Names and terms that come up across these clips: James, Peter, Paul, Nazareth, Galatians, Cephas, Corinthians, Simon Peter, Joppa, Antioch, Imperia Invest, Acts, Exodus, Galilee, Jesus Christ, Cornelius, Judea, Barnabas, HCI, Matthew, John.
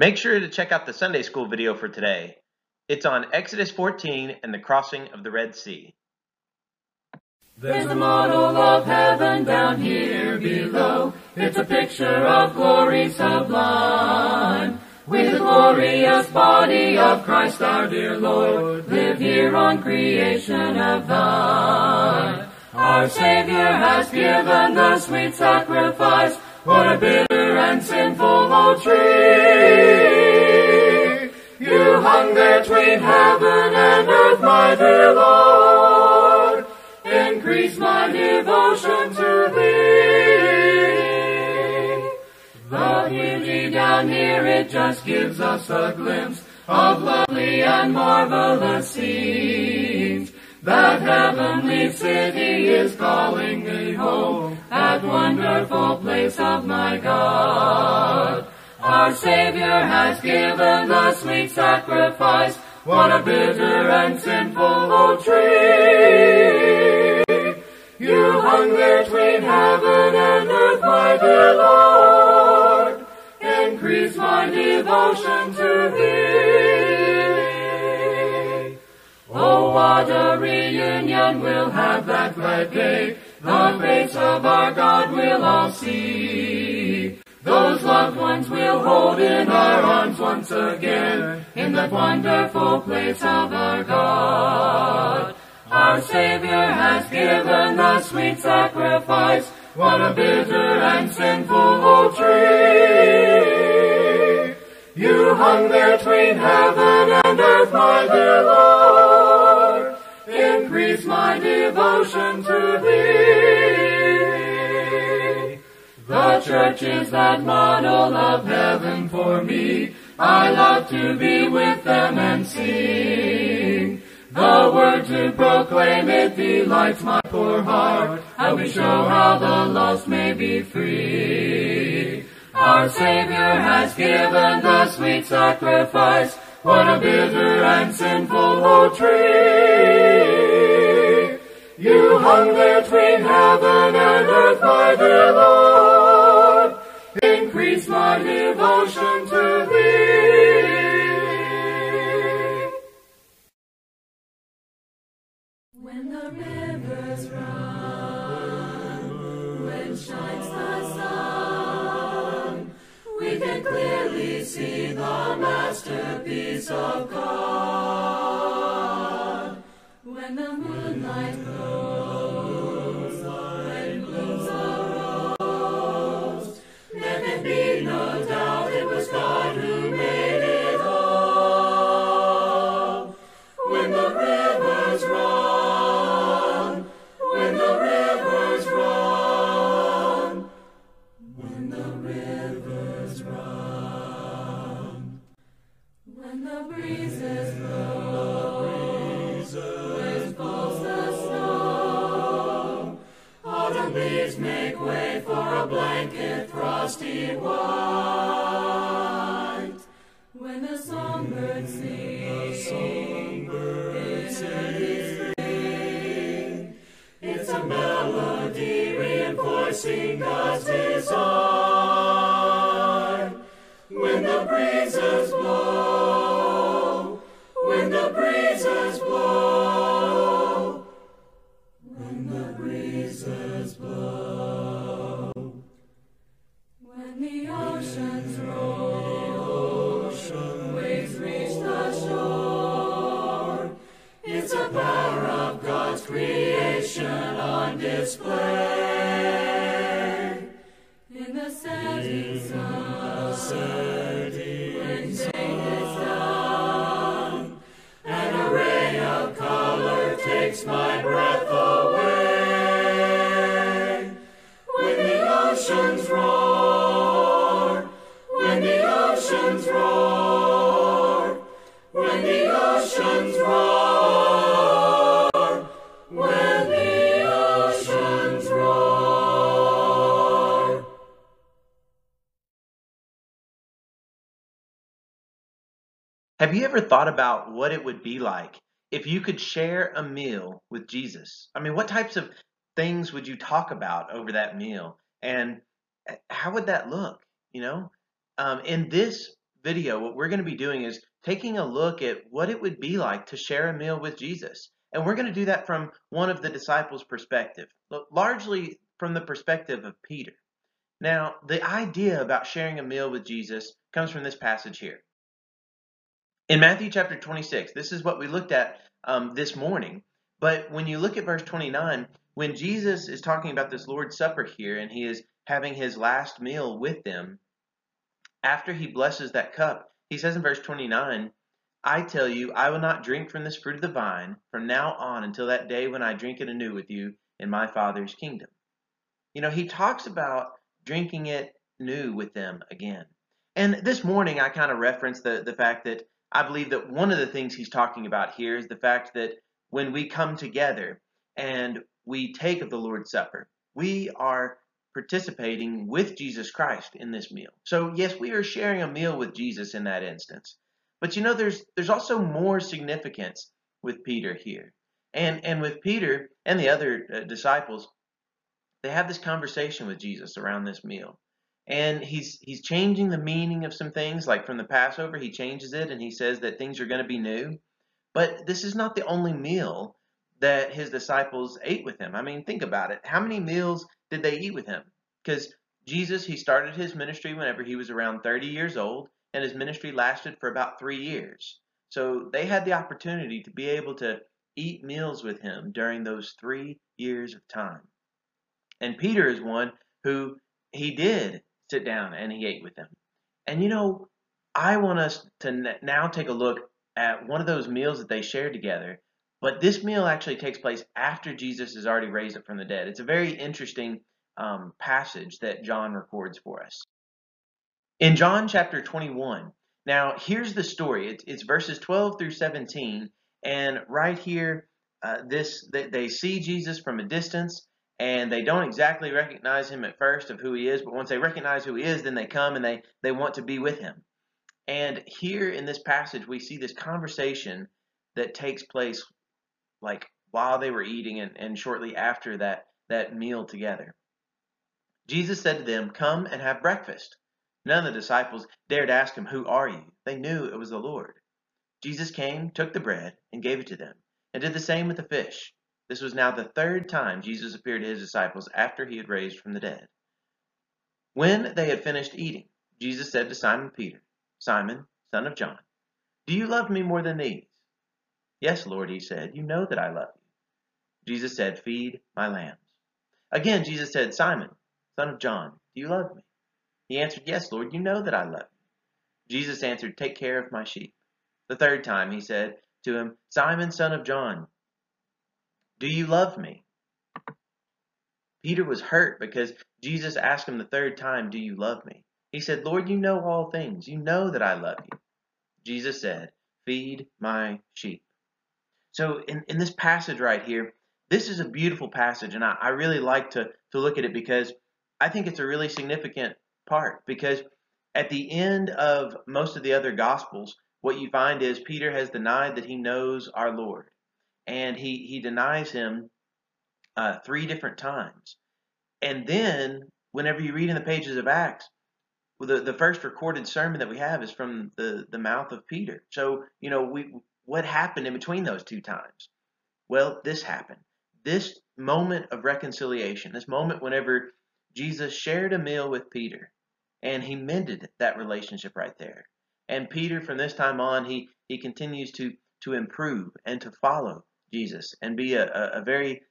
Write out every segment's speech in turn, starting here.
Make sure to check out the Sunday School video for today. It's on Exodus 14 and the crossing of the Red Sea. There's a model of heaven down here below. It's a picture of glory sublime. With the glorious body of Christ our dear Lord, live here on creation of thine. Our Savior has given the sweet sacrifice. What a bitter and sinful old tree! You hung there between heaven and earth, my dear Lord. Increase my devotion to thee. The beauty down here, it just gives us a glimpse of lovely and marvelous scenes. That heavenly city is calling me home, that wonderful place of my God. Our Savior has given the sweet sacrifice. What a bitter and sinful old tree! You hung there between heaven and earth, my dear Lord. Increase my devotion to thee. Oh, what a reunion we'll have that glad day. The face of our God we'll all see. Those loved ones we'll hold in our arms once again, in that wonderful place of our God. Our Savior has given the sweet sacrifice. What a bitter and sinful old tree! You hung there between heaven and earth, my dear Lord. Increase my devotion to thee. The church is that model of heaven for me. I love to be with them and sing. The word to proclaim it delights my poor heart, and we show how the lost may be free. Our Savior has given the sweet sacrifice. What a bitter and sinful old tree! You hung there between heaven and earth, my dear Lord. Increase my devotion to thee. When the rivers run, when shines the sun, we can clearly see the masterpiece of God. When the moonlight glows, when blooms a rose, there can be no doubt it was God who made it all. When the rivers run, when the rivers run, when the rivers run, when the breezes blow, when falls the snow, autumn leaves make way for a blanket frosty white. When the songbird sings, it's a melody reinforcing God's design. When the breezes blow, when the breezes blow, when the breezes blow. When the oceans roll, waves reach the shore, it's a power of God's creation on display. In the setting sun, when day is done, an array of color takes my breath away. When the oceans roar, when the oceans roar, when the oceans roar, when the oceans roar. Have you ever thought about what it would be like if you could share a meal with Jesus? I mean, what types of things would you talk about over that meal? And how would that look? You know, in this video, what we're going to be doing is taking a look at what it would be like to share a meal with Jesus. And we're going to do that from one of the disciples' perspective, largely from the perspective of Peter. Now, the idea about sharing a meal with Jesus comes from this passage here. In Matthew chapter 26, this is what we looked at this morning. But when you look at verse 29, when Jesus is talking about this Lord's Supper here, and he is having his last meal with them, after he blesses that cup, he says in verse 29, "I tell you, I will not drink from this fruit of the vine from now on until that day when I drink it anew with you in my Father's kingdom." You know, he talks about drinking it new with them again. And this morning, I kind of referenced the fact that I believe that one of the things he's talking about here is the fact that when we come together and we take of the Lord's Supper, we are participating with Jesus Christ in this meal. So yes, we are sharing a meal with Jesus in that instance. But you know, there's also more significance with Peter here. And with Peter and the other disciples, they have this conversation with Jesus around this meal. And he's changing the meaning of some things, like from the Passover, he changes it and he says that things are going to be new. But this is not the only meal that his disciples ate with him. I mean, think about it. How many meals did they eat with him? Because Jesus, he started his ministry whenever he was around 30 years old. And his ministry lasted for about 3 years. So they had the opportunity to be able to eat meals with him during those 3 years of time. And Peter is one who he did sit down and he ate with him. And you know, I want us to now take a look at one of those meals that they shared together. But this meal actually takes place after Jesus is already raised up from the dead. It's a very interesting passage that John records for us. In John chapter 21, now here's the story. It's verses 12 through 17, and right here, they see Jesus from a distance, and they don't exactly recognize him at first of who he is, but once they recognize who he is, then they come and they want to be with him. And here in this passage, we see this conversation that takes place like while they were eating and shortly after that meal together. Jesus said to them, "Come and have breakfast." None of the disciples dared ask him, "Who are you?" They knew it was the Lord. Jesus came, took the bread, and gave it to them, and did the same with the fish. This was now the third time Jesus appeared to his disciples after he had raised from the dead. When they had finished eating, Jesus said to Simon Peter, "Simon, son of John, do you love me more than these?" "Yes, Lord," he said, "you know that I love you." Jesus said, "Feed my lambs." Again, Jesus said, "Simon, son of John, do you love me?" He answered, "Yes, Lord, you know that I love you." Jesus answered, "Take care of my sheep." The third time he said to him, "Simon, son of John, do you love me?" Peter was hurt because Jesus asked him the third time, "Do you love me?" He said, "Lord, you know all things. You know that I love you." Jesus said, "Feed my sheep." So in this passage right here, this is a beautiful passage, and I really like to look at it because I think it's a really significant part, because at the end of most of the other gospels, what you find is Peter has denied that he knows our Lord, and he denies him 3 different times. And then whenever you read in the pages of Acts, the first recorded sermon that we have is from the mouth of Peter. So you know, what happened in between those 2 times? Well, this happened. This moment of reconciliation, this moment whenever Jesus shared a meal with Peter, and he mended that relationship right there. And Peter, from this time on, he continues to improve and to follow Jesus and be a very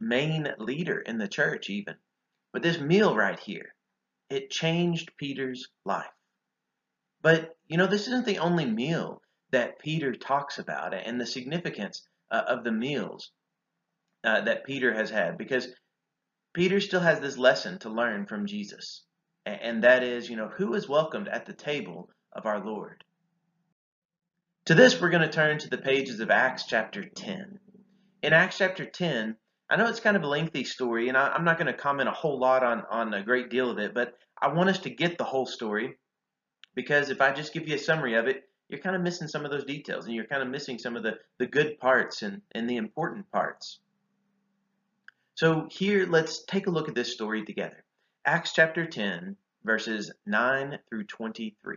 main leader in the church even. But this meal right here, it changed Peter's life. But, you know, this isn't the only meal that Peter talks about and the significance of the meals that Peter has had, because Peter still has this lesson to learn from Jesus, and that is, you know, who is welcomed at the table of our Lord. To this, we're going to turn to the pages of Acts chapter 10. In Acts chapter 10, I know it's kind of a lengthy story, and I'm not going to comment a whole lot on a great deal of it, but I want us to get the whole story, because if I just give you a summary of it, you're kind of missing some of those details, and you're kind of missing some of the good parts and the important parts. So here, let's take a look at this story together. Acts chapter 10, verses 9 through 23.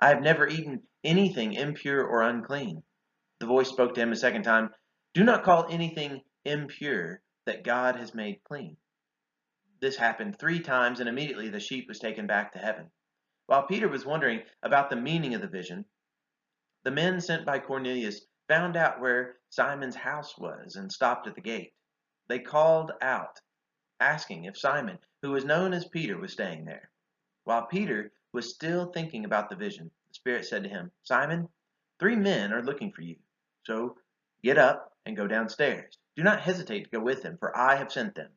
"I have never eaten anything impure or unclean." The voice spoke to him a second time, "Do not call anything impure that God has made clean." This happened 3 times, and immediately the sheep was taken back to heaven. While Peter was wondering about the meaning of the vision, the men sent by Cornelius found out where Simon's house was and stopped at the gate. They called out, asking if Simon, who was known as Peter, was staying there. While Peter was still thinking about the vision, the Spirit said to him, "Simon, 3 men are looking for you. So get up and go downstairs. Do not hesitate to go with them, for I have sent them."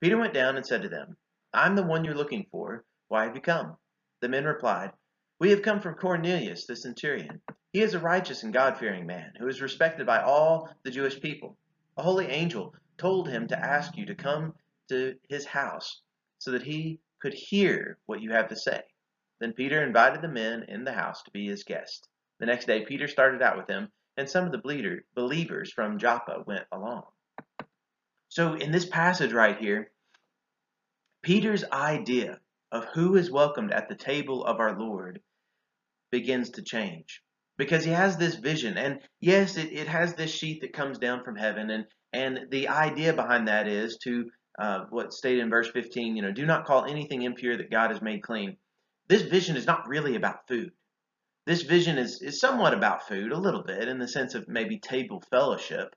Peter went down and said to them, "I'm the one you're looking for. Why have you come?" The men replied, "We have come from Cornelius the centurion. He is a righteous and God-fearing man who is respected by all the Jewish people. A holy angel told him to ask you to come to his house so that he could hear what you have to say." Then Peter invited the men in the house to be his guest. The next day, Peter started out with them, and some of the believers from Joppa went along. So in this passage right here, Peter's idea of who is welcomed at the table of our Lord begins to change, because he has this vision. And yes, it has this sheet that comes down from heaven. And the idea behind that is to what's stated in verse 15, do not call anything impure that God has made clean. This vision is not really about food. This vision is somewhat about food, a little bit, in the sense of maybe table fellowship.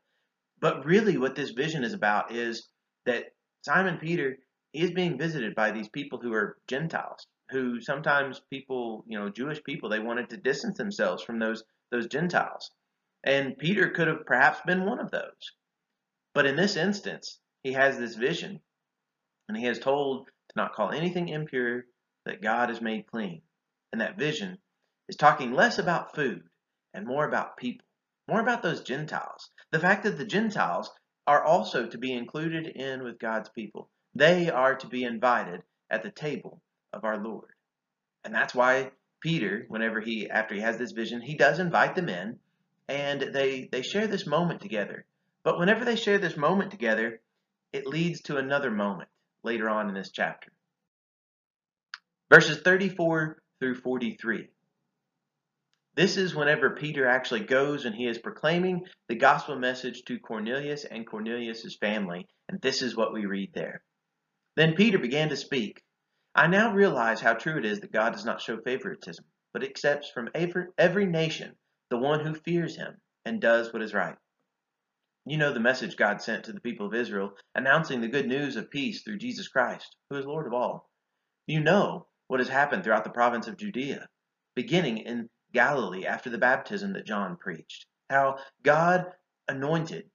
But really what this vision is about is that Simon Peter is being visited by these people who are Gentiles, who sometimes people, Jewish people, they wanted to distance themselves from those Gentiles. And Peter could have perhaps been one of those. But in this instance, he has this vision, and he is told to not call anything impure that God has made clean. And that vision is talking less about food and more about people, more about those Gentiles. The fact that the Gentiles are also to be included in with God's people. They are to be invited at the table of our Lord. And that's why Peter, after he has this vision, he does invite them in, and they share this moment together. But whenever they share this moment together, it leads to another moment later on in this chapter. Verses 34 through 43. This is whenever Peter actually goes and he is proclaiming the gospel message to Cornelius and Cornelius' family. And this is what we read there. Then Peter began to speak. "I now realize how true it is that God does not show favoritism, but accepts from every nation the one who fears him and does what is right. You know the message God sent to the people of Israel, announcing the good news of peace through Jesus Christ, who is Lord of all. You know what has happened throughout the province of Judea, beginning in Galilee after the baptism that John preached, how God anointed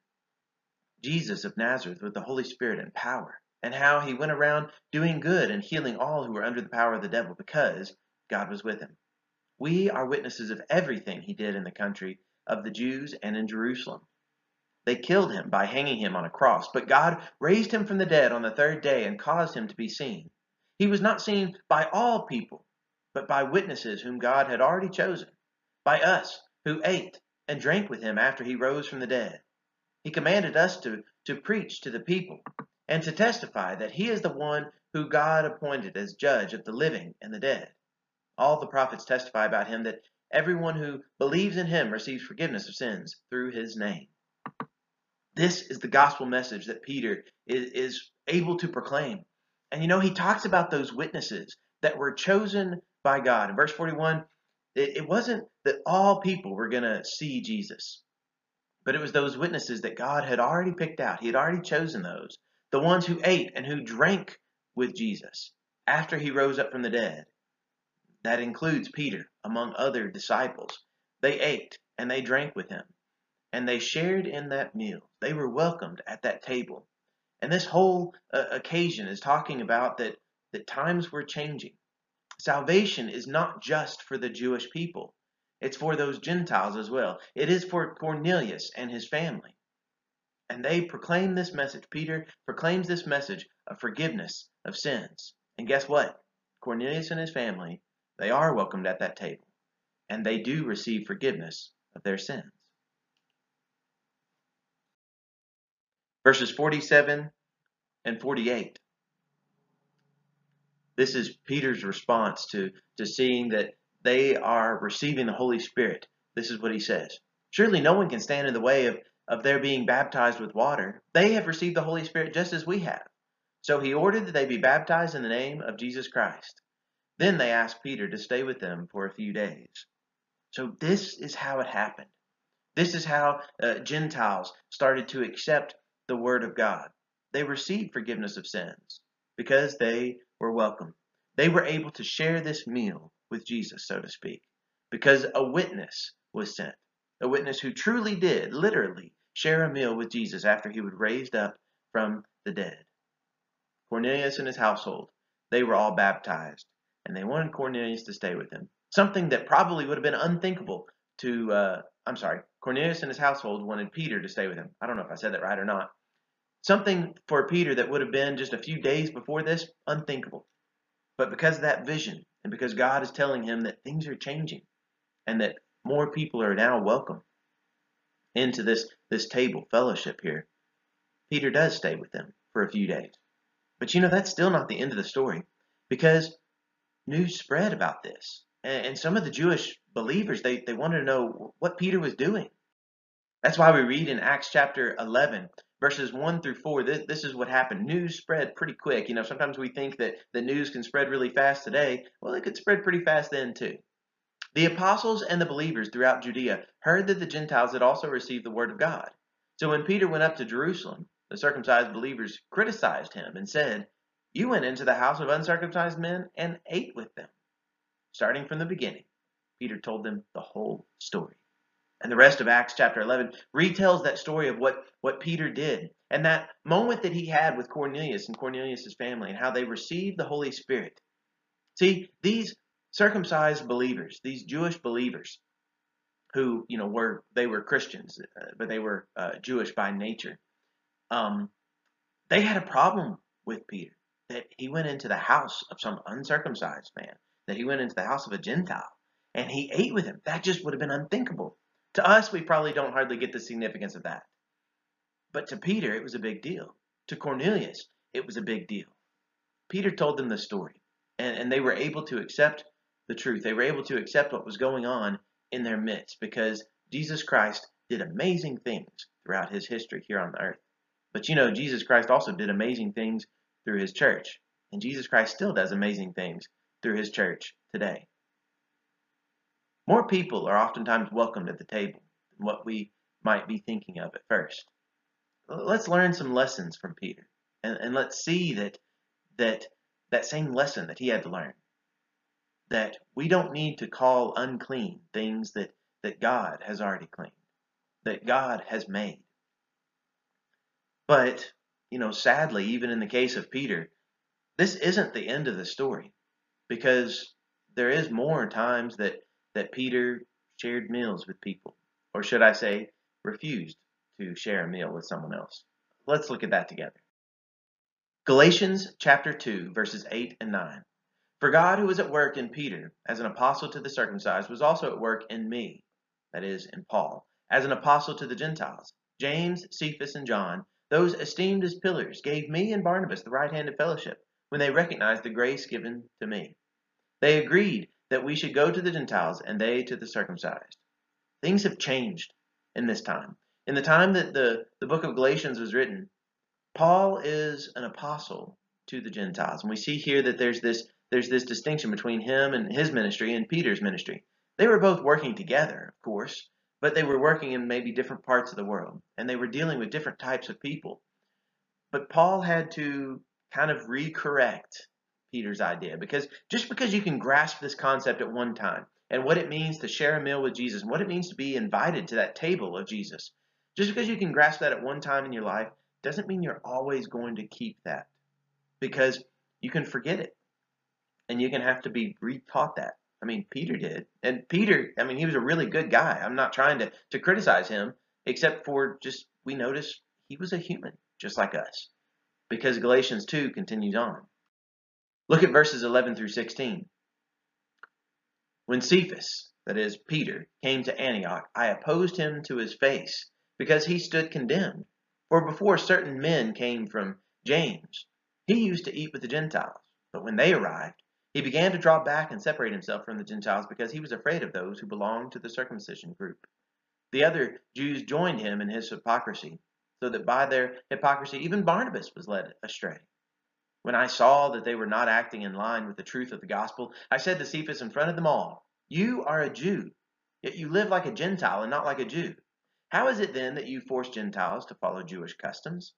Jesus of Nazareth with the Holy Spirit and power, and how he went around doing good and healing all who were under the power of the devil, because God was with him. We are witnesses of everything he did in the country of the Jews and in Jerusalem. They killed him by hanging him on a cross, but God raised him from the dead on the 3rd day and caused him to be seen. He was not seen by all people, but by witnesses whom God had already chosen, by us who ate and drank with him after he rose from the dead. He commanded us to preach to the people and to testify that he is the one who God appointed as judge of the living and the dead. All the prophets testify about him that everyone who believes in him receives forgiveness of sins through his name." This is the gospel message that Peter is able to proclaim. And he talks about those witnesses that were chosen by God. In verse 41, it wasn't that all people were going to see Jesus, but it was those witnesses that God had already picked out. He had already chosen those, the ones who ate and who drank with Jesus after he rose up from the dead. That includes Peter, among other disciples. They ate and they drank with him, and they shared in that meal. They were welcomed at that table. And this whole occasion is talking about that times were changing. Salvation is not just for the Jewish people. It's for those Gentiles as well. It is for Cornelius and his family. And they proclaim this message. Peter proclaims this message of forgiveness of sins. And guess what? Cornelius and his family, they are welcomed at that table. And they do receive forgiveness of their sins. Verses 47 and 48. This is Peter's response to seeing that they are receiving the Holy Spirit. This is what he says. Surely no one can stand in the way of their being baptized with water. They have received the Holy Spirit just as we have. So he ordered that they be baptized in the name of Jesus Christ. Then they asked Peter to stay with them for a few days. So this is how it happened. This is how Gentiles started to accept the word of God. They received forgiveness of sins because they were welcome. They were able to share this meal with Jesus, so to speak, because a witness was sent, a witness who truly did, literally, share a meal with Jesus after he was raised up from the dead. Cornelius and his household, they were all baptized, and they wanted Cornelius to stay with them, something that probably would have been unthinkable to, Cornelius and his household wanted Peter to stay with him. I don't know if I said that right or not. Something for Peter that would have been just a few days before this, unthinkable. But because of that vision, and because God is telling him that things are changing and that more people are now welcome into this table fellowship here, Peter does stay with them for a few days. But you know, that's still not the end of the story, because news spread about this. And some of the Jewish believers, they wanted to know what Peter was doing. That's why we read in Acts chapter 11, verses 1 through 4, this is what happened. News spread pretty quick. You know, sometimes we think that the news can spread really fast today. Well, it could spread pretty fast then too. The apostles and the believers throughout Judea heard that the Gentiles had also received the word of God. So when Peter went up to Jerusalem, the circumcised believers criticized him and said, "You went into the house of uncircumcised men and ate with them." Starting from the beginning, Peter told them the whole story. And the rest of Acts chapter 11 retells that story of what Peter did and that moment that he had with Cornelius and Cornelius' family and how they received the Holy Spirit. See, these circumcised believers, these Jewish believers who, you know, they were Christians, but they were Jewish by nature. They had a problem with Peter, that he went into the house of some uncircumcised man, that he went into the house of a Gentile, and he ate with him. That just would have been unthinkable. To us, we probably don't hardly get the significance of that. But to Peter, it was a big deal. To Cornelius, it was a big deal. Peter told them the story, and they were able to accept the truth. They were able to accept what was going on in their midst, because Jesus Christ did amazing things throughout his history here on the earth. But you know, Jesus Christ also did amazing things through his church, and Jesus Christ still does amazing things through his church today. More people are oftentimes welcomed at the table than what we might be thinking of at first. Let's learn some lessons from Peter, and let's see that same lesson that he had to learn, that we don't need to call unclean things that God has already cleaned, that God has made. But, you know, sadly, even in the case of Peter, this isn't the end of the story. Because there is more times that Peter shared meals with people, or should I say, refused to share a meal with someone else. Let's look at that together. Galatians chapter 2, verses 8 and 9. For God, who was at work in Peter as an apostle to the circumcised, was also at work in me, that is, in Paul, as an apostle to the Gentiles. James, Cephas, and John, those esteemed as pillars, gave me and Barnabas the right hand of fellowship, when they recognized the grace given to me. They agreed that we should go to the Gentiles and they to the circumcised. Things have changed in this time. In the time that the book of Galatians was written, Paul is an apostle to the Gentiles. And we see here that there's this distinction between him and his ministry and Peter's ministry. They were both working together, of course, but they were working in maybe different parts of the world, and they were dealing with different types of people. But Paul had to kind of recorrect Peter's idea, because just because you can grasp this concept at one time and what it means to share a meal with Jesus and what it means to be invited to that table of Jesus, just because you can grasp that at one time in your life doesn't mean you're always going to keep that, because you can forget it. and you're going to have to be retaught that. I mean, Peter did. And Peter, I mean, he was a really good guy. I'm not trying to criticize him, except for just we notice he was a human, just like us, because Galatians 2 continues on. Look at verses 11 through 16. When Cephas, that is Peter, came to Antioch, I opposed him to his face, because he stood condemned. For before certain men came from James, he used to eat with the Gentiles. But when they arrived, he began to draw back and separate himself from the Gentiles, because he was afraid of those who belonged to the circumcision group. The other Jews joined him in his hypocrisy, so that by their hypocrisy even Barnabas was led astray. When I saw that they were not acting in line with the truth of the gospel, I said to Cephas in front of them all, "You are a Jew, yet you live like a Gentile and not like a Jew. How is it then that you force Gentiles to follow Jewish customs?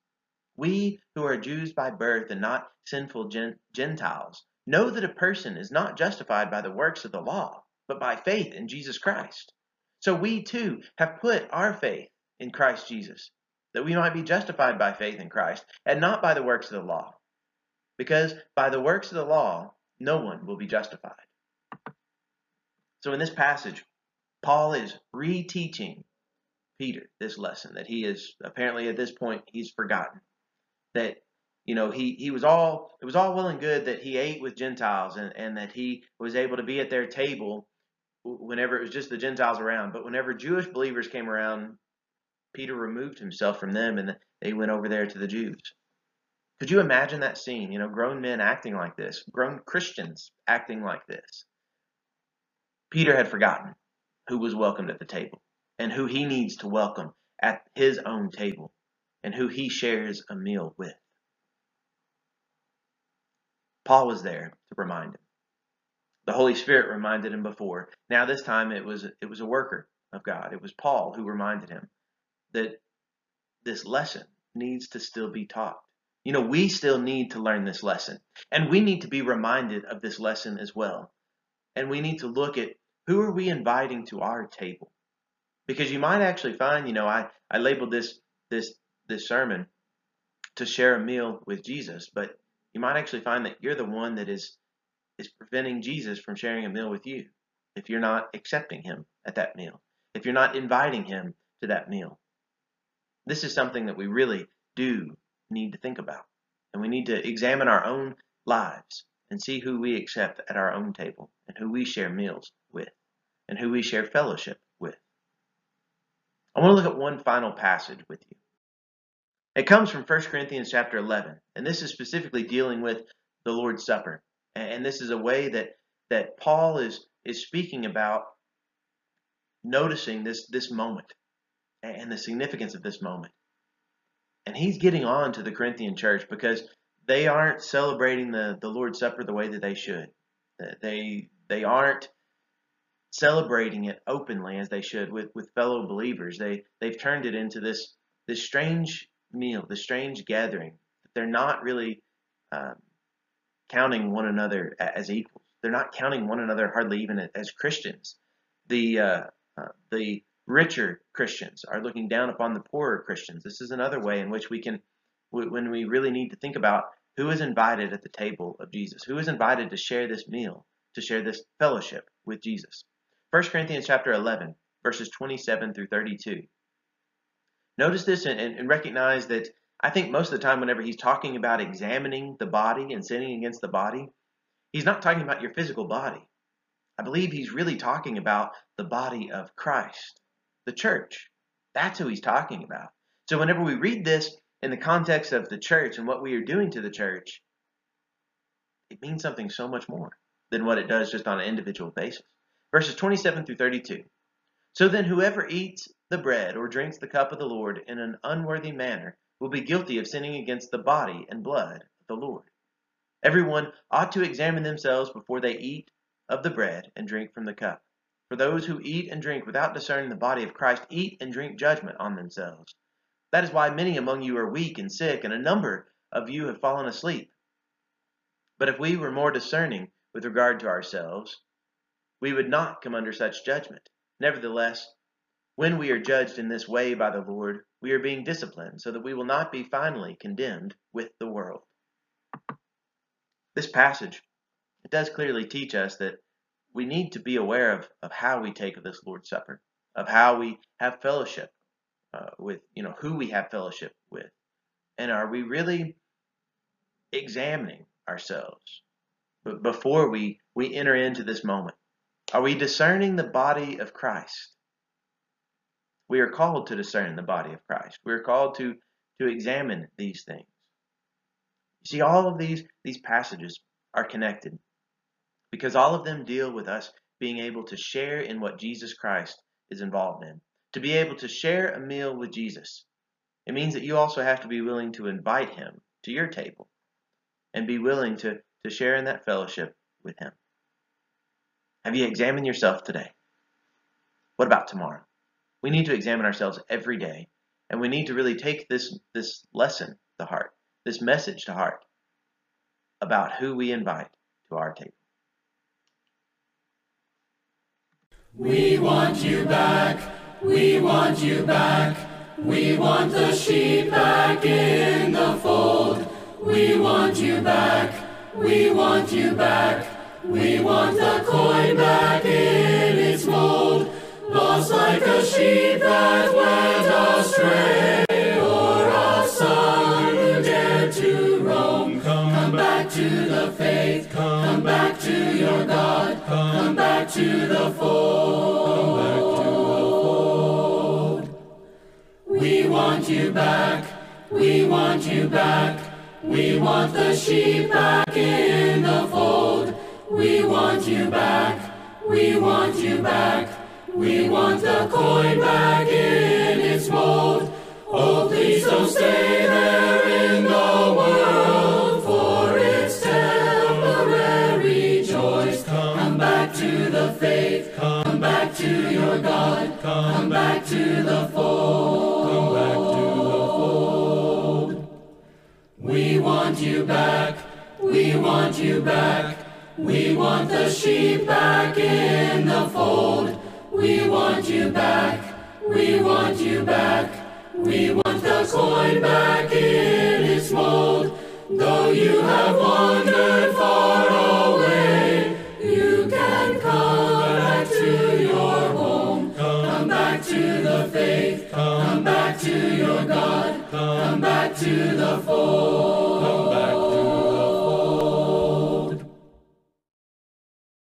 We who are Jews by birth and not sinful Gentiles know that a person is not justified by the works of the law, but by faith in Jesus Christ. So we too have put our faith in Christ Jesus, that we might be justified by faith in Christ and not by the works of the law. Because by the works of the law, no one will be justified." So in this passage, Paul is reteaching Peter this lesson that he is apparently at this point he's forgotten, that he was all, it was all well and good that he ate with Gentiles and that he was able to be at their table whenever it was just the Gentiles around, but whenever Jewish believers came around, Peter removed himself from them and they went over there to the Jews. Could you imagine that scene? Grown men acting like this, grown Christians acting like this. Peter had forgotten who was welcomed at the table, and who he needs to welcome at his own table, and who he shares a meal with. Paul was there to remind him. The Holy Spirit reminded him before. Now this time it was a worker of God. It was Paul who reminded him that this lesson needs to still be taught. We still need to learn this lesson, and we need to be reminded of this lesson as well. And we need to look at who are we inviting to our table. Because you might actually find, I labeled this sermon to share a meal with Jesus, but you might actually find that you're the one that is preventing Jesus from sharing a meal with you if you're not accepting him at that meal, if you're not inviting him to that meal. This is something that we really do need to think about, and we need to examine our own lives and see who we accept at our own table and who we share meals with and who we share fellowship with. I want to look at one final passage with you. It comes from 1 Corinthians chapter 11, and this is specifically dealing with the Lord's Supper. And this is a way that Paul is speaking about noticing this moment and the significance of this moment. And he's getting on to the Corinthian church because they aren't celebrating the Lord's Supper the way that they should. They aren't celebrating it openly as they should with fellow believers. They've turned it into this strange meal, this strange gathering. They're not really counting one another as equals. They're not counting one another hardly even as Christians. The richer Christians are looking down upon the poorer Christians. This is another way in which when we really need to think about who is invited at the table of Jesus, who is invited to share this meal, to share this fellowship with Jesus. 1 Corinthians chapter 11, verses 27 through 32. Notice this and recognize that I think most of the time whenever he's talking about examining the body and sinning against the body, he's not talking about your physical body. I believe he's really talking about the body of Christ, the church. That's who he's talking about. So whenever we read this in the context of the church and what we are doing to the church, it means something so much more than what it does just on an individual basis. Verses 27 through 32. So then whoever eats the bread or drinks the cup of the Lord in an unworthy manner will be guilty of sinning against the body and blood of the Lord. Everyone ought to examine themselves before they eat of the bread and drink from the cup. For those who eat and drink without discerning the body of Christ eat and drink judgment on themselves. That is why many among you are weak and sick, and a number of you have fallen asleep. But if we were more discerning with regard to ourselves, we would not come under such judgment. Nevertheless, when we are judged in this way by the Lord, we are being disciplined so that we will not be finally condemned with the world. This passage it does clearly teach us that we need to be aware of how we take of this Lord's Supper, of how we have fellowship with, who we have fellowship with. And are we really examining ourselves before we enter into this moment? Are we discerning the body of Christ? We are called to discern the body of Christ. We are called to examine these things. You see, all of these passages are connected because all of them deal with us being able to share in what Jesus Christ is involved in. To be able to share a meal with Jesus, it means that you also have to be willing to invite him to your table and be willing to share in that fellowship with him. Have you examined yourself today? What about tomorrow? We need to examine ourselves every day, and we need to really take this lesson to heart, this message to heart about who we invite to our table. We want you back, we want you back, we want the sheep back in the fold. We want you back, we want you back. We want the coin back in its mold, lost like a sheep that went astray, or a son who dared to roam. Come back to the faith, come back to your God, come back to the fold. We want you back, we want you back, we want the sheep back in the fold. We want you back, we want you back, we want the coin back in its mold. Oh, please don't stay there in the world, for it's temporary joys. Come back to the faith, come back to your God, come back to the fold. Come back to the fold. We want you back, we want you back. We want the sheep back in the fold. We want you back, we want you back. We want the coin back in its mold. Though you have wandered far away, you can come back to your home. Come back to the faith, come back to your God, come back to the fold.